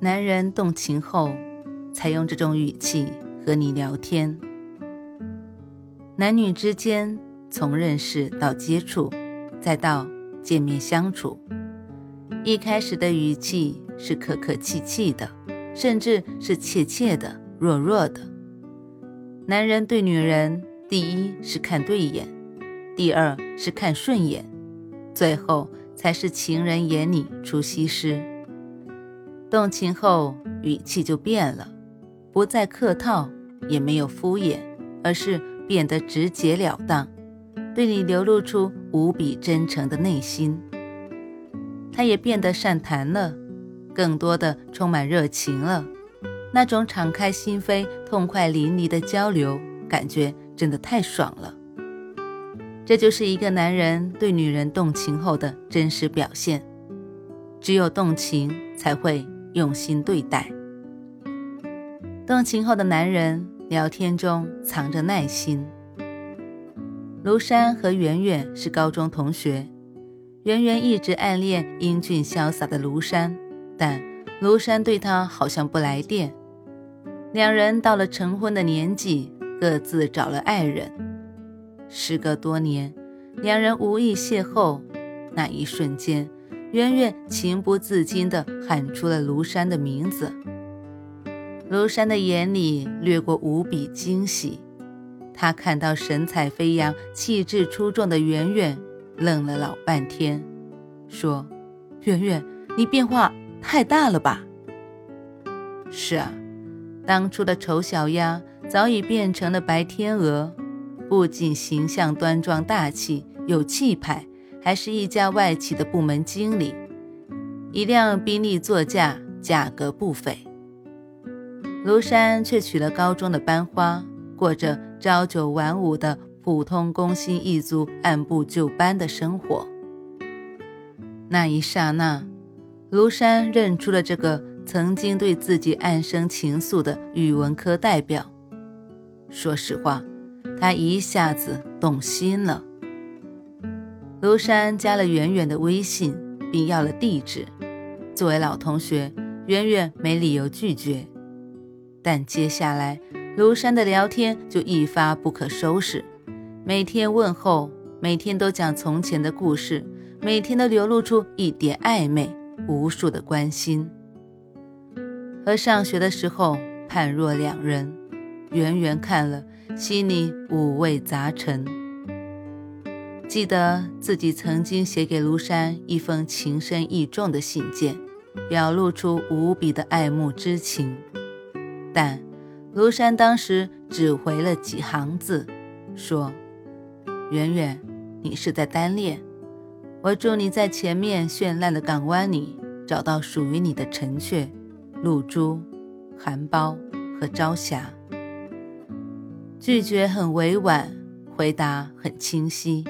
男人动情后才用这种语气和你聊天。男女之间从认识到接触，再到见面相处，一开始的语气是客客气气的，甚至是怯怯的、弱弱的。男人对女人，第一是看对眼，第二是看顺眼，最后才是情人眼里出西施。动情后语气就变了，不再客套，也没有敷衍，而是变得直截了当，对你流露出无比真诚的内心。他也变得善谈了，更多的充满热情了。那种敞开心扉、痛快淋漓的交流，感觉真的太爽了。这就是一个男人对女人动情后的真实表现。只有动情才会用心对待。动情后的男人聊天中藏着耐心。卢山和圆圆是高中同学，圆圆一直暗恋英俊潇洒的卢山，但卢山对她好像不来电。两人到了成婚的年纪，各自找了爱人。时隔多年，两人无意邂逅，那一瞬间，圆圆情不自禁地喊出了卢山的名字。卢山的眼里掠过无比惊喜，他看到神采飞扬、气质出众的圆圆，愣了老半天，说：“圆圆，你变化太大了吧？”“是啊，当初的丑小鸭早已变成了白天鹅，不仅形象端庄大气，有气派，还是一家外企的部门经理，一辆宾利座驾，价格不菲。”卢山却娶了高中的班花，过着朝九晚五的普通工薪一族按部就班的生活。那一刹那，卢山认出了这个曾经对自己暗生情愫的语文科代表。说实话，他一下子动心了。卢山加了圆圆的微信，并要了地址。作为老同学，圆圆没理由拒绝。但接下来，卢山的聊天就一发不可收拾，每天问候，每天都讲从前的故事，每天都流露出一点暧昧，无数的关心。和上学的时候判若两人，圆圆看了，心里五味杂陈。记得自己曾经写给卢山一封情深意重的信件，表露出无比的爱慕之情，但卢山当时只回了几行字，说：“圆圆，你是在单恋，我祝你在前面绚烂的港湾里找到属于你的陈雀、露珠、含苞和朝霞。”拒绝很委婉，回答很清晰。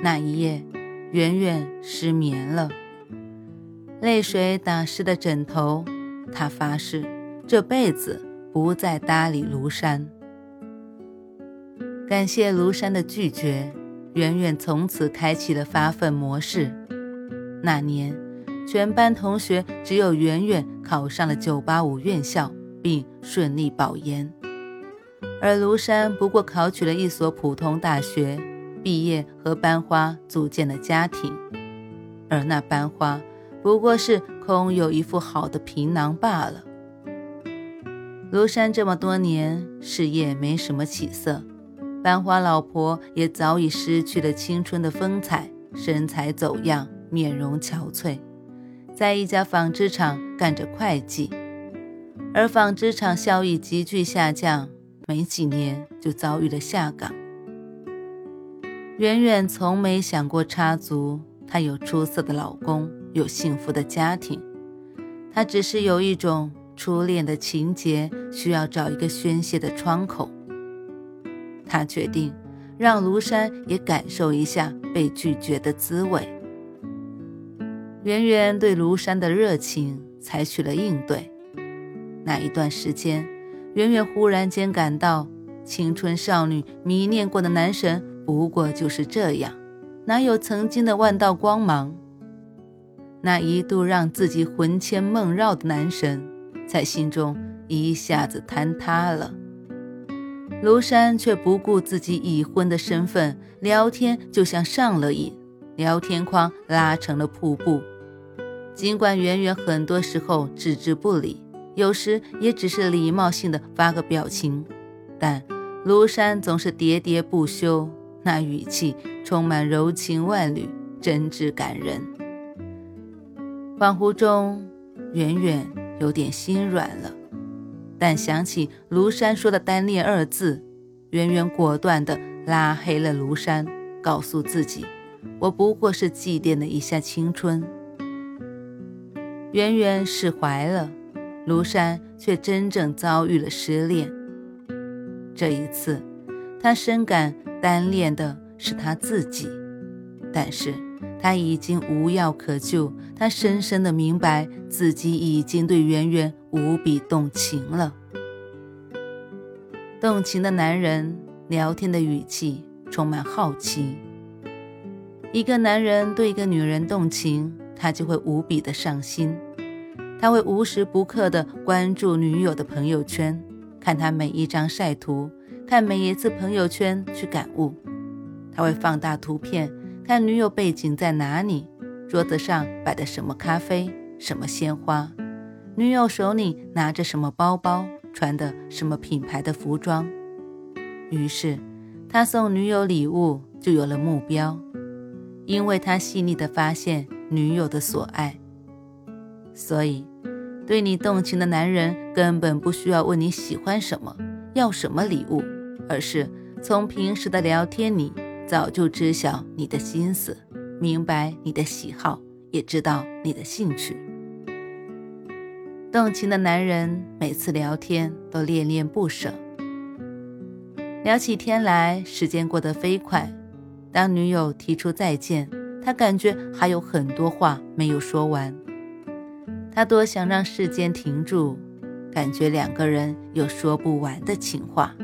那一夜，圆圆失眠了，泪水打湿了枕头。她发誓这辈子不再搭理卢山。感谢卢山的拒绝，圆圆从此开启了发奋模式。那年，全班同学只有圆圆考上了985院校，并顺利保研，而卢山不过考取了一所普通大学。毕业和班花组建了家庭，而那班花不过是空有一副好的皮囊罢了。卢山这么多年事业没什么起色，班花老婆也早已失去了青春的风采，身材走样，面容憔悴，在一家纺织厂干着会计。而纺织厂效益急剧下降，没几年就遭遇了下岗。远远从没想过插足，她有出色的老公，有幸福的家庭，他只是有一种初恋的情节，需要找一个宣泄的窗口。他决定让庐山也感受一下被拒绝的滋味。圆圆对庐山的热情采取了应对。那一段时间，圆圆忽然间感到青春少女迷恋过的男神不过就是这样，哪有曾经的万道光芒？那一度让自己魂牵梦绕的男神在心中一下子坍塌了。庐山却不顾自己已婚的身份，聊天就像上了瘾，聊天框拉成了瀑布。尽管圆圆很多时候置之不理，有时也只是礼貌性的发个表情，但庐山总是喋喋不休，那语气充满柔情万缕，真挚感人。恍惚中，圆圆有点心软了，但想起庐山说的单恋二字，圆圆果断地拉黑了庐山，告诉自己，我不过是祭奠了一下青春。圆圆释怀了，庐山却真正遭遇了失恋。这一次，他深感单恋的是他自己，但是他已经无药可救，他深深地明白自己已经对圆圆无比动情了。动情的男人聊天的语气充满好奇。一个男人对一个女人动情，他就会无比的上心，他会无时不刻地关注女友的朋友圈，看她每一张晒图，看每一次朋友圈去感悟。他会放大图片，看女友背景在哪里，桌子上摆的什么咖啡，什么鲜花，女友手里拿着什么包包，穿的什么品牌的服装。于是他送女友礼物就有了目标，因为他细腻地发现女友的所爱。所以对你动情的男人根本不需要问你喜欢什么，要什么礼物，而是从平时的聊天里早就知晓你的心思，明白你的喜好，也知道你的兴趣。动情的男人每次聊天都恋恋不舍。聊起天来，时间过得飞快。当女友提出再见，他感觉还有很多话没有说完。他多想让时间停住，感觉两个人有说不完的情话。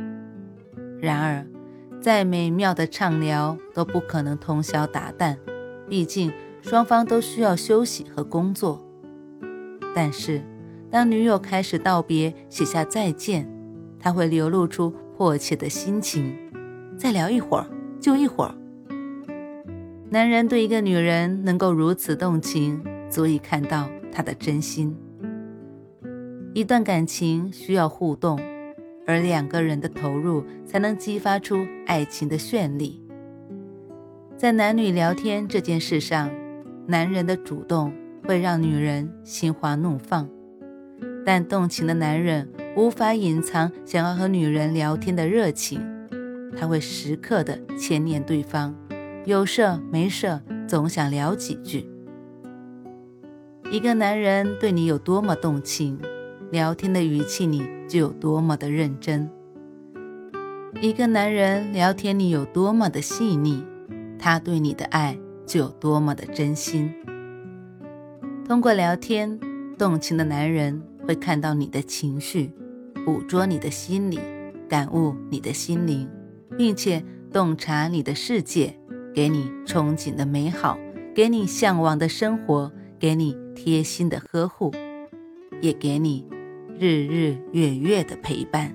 然而再美妙的畅聊都不可能通宵达旦，毕竟双方都需要休息和工作。但是当女友开始道别，写下再见，她会流露出迫切的心情，再聊一会儿就一会儿。男人对一个女人能够如此动情，足以看到她的真心。一段感情需要互动，而两个人的投入才能激发出爱情的绚丽。在男女聊天这件事上，男人的主动会让女人心花怒放，但动情的男人无法隐藏想要和女人聊天的热情，他会时刻地牵念对方，有事没事总想聊几句。一个男人对你有多么动情，聊天的语气里就有多么的认真。一个男人聊天里有多么的细腻，他对你的爱就有多么的真心。通过聊天，动情的男人会看到你的情绪，捕捉你的心理，感悟你的心灵，并且洞察你的世界，给你憧憬的美好，给你向往的生活，给你贴心的呵护，也给你日日月月的陪伴。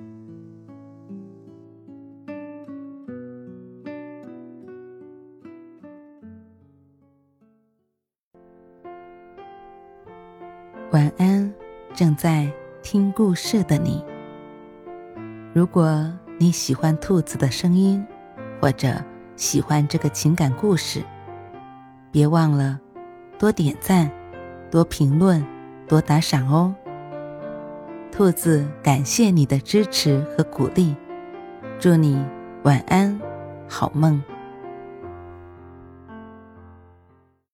晚安，正在听故事的你。如果你喜欢兔子的声音，或者喜欢这个情感故事，别忘了多点赞，多评论，多打赏哦。兔子感谢你的支持和鼓励，祝你晚安，好梦。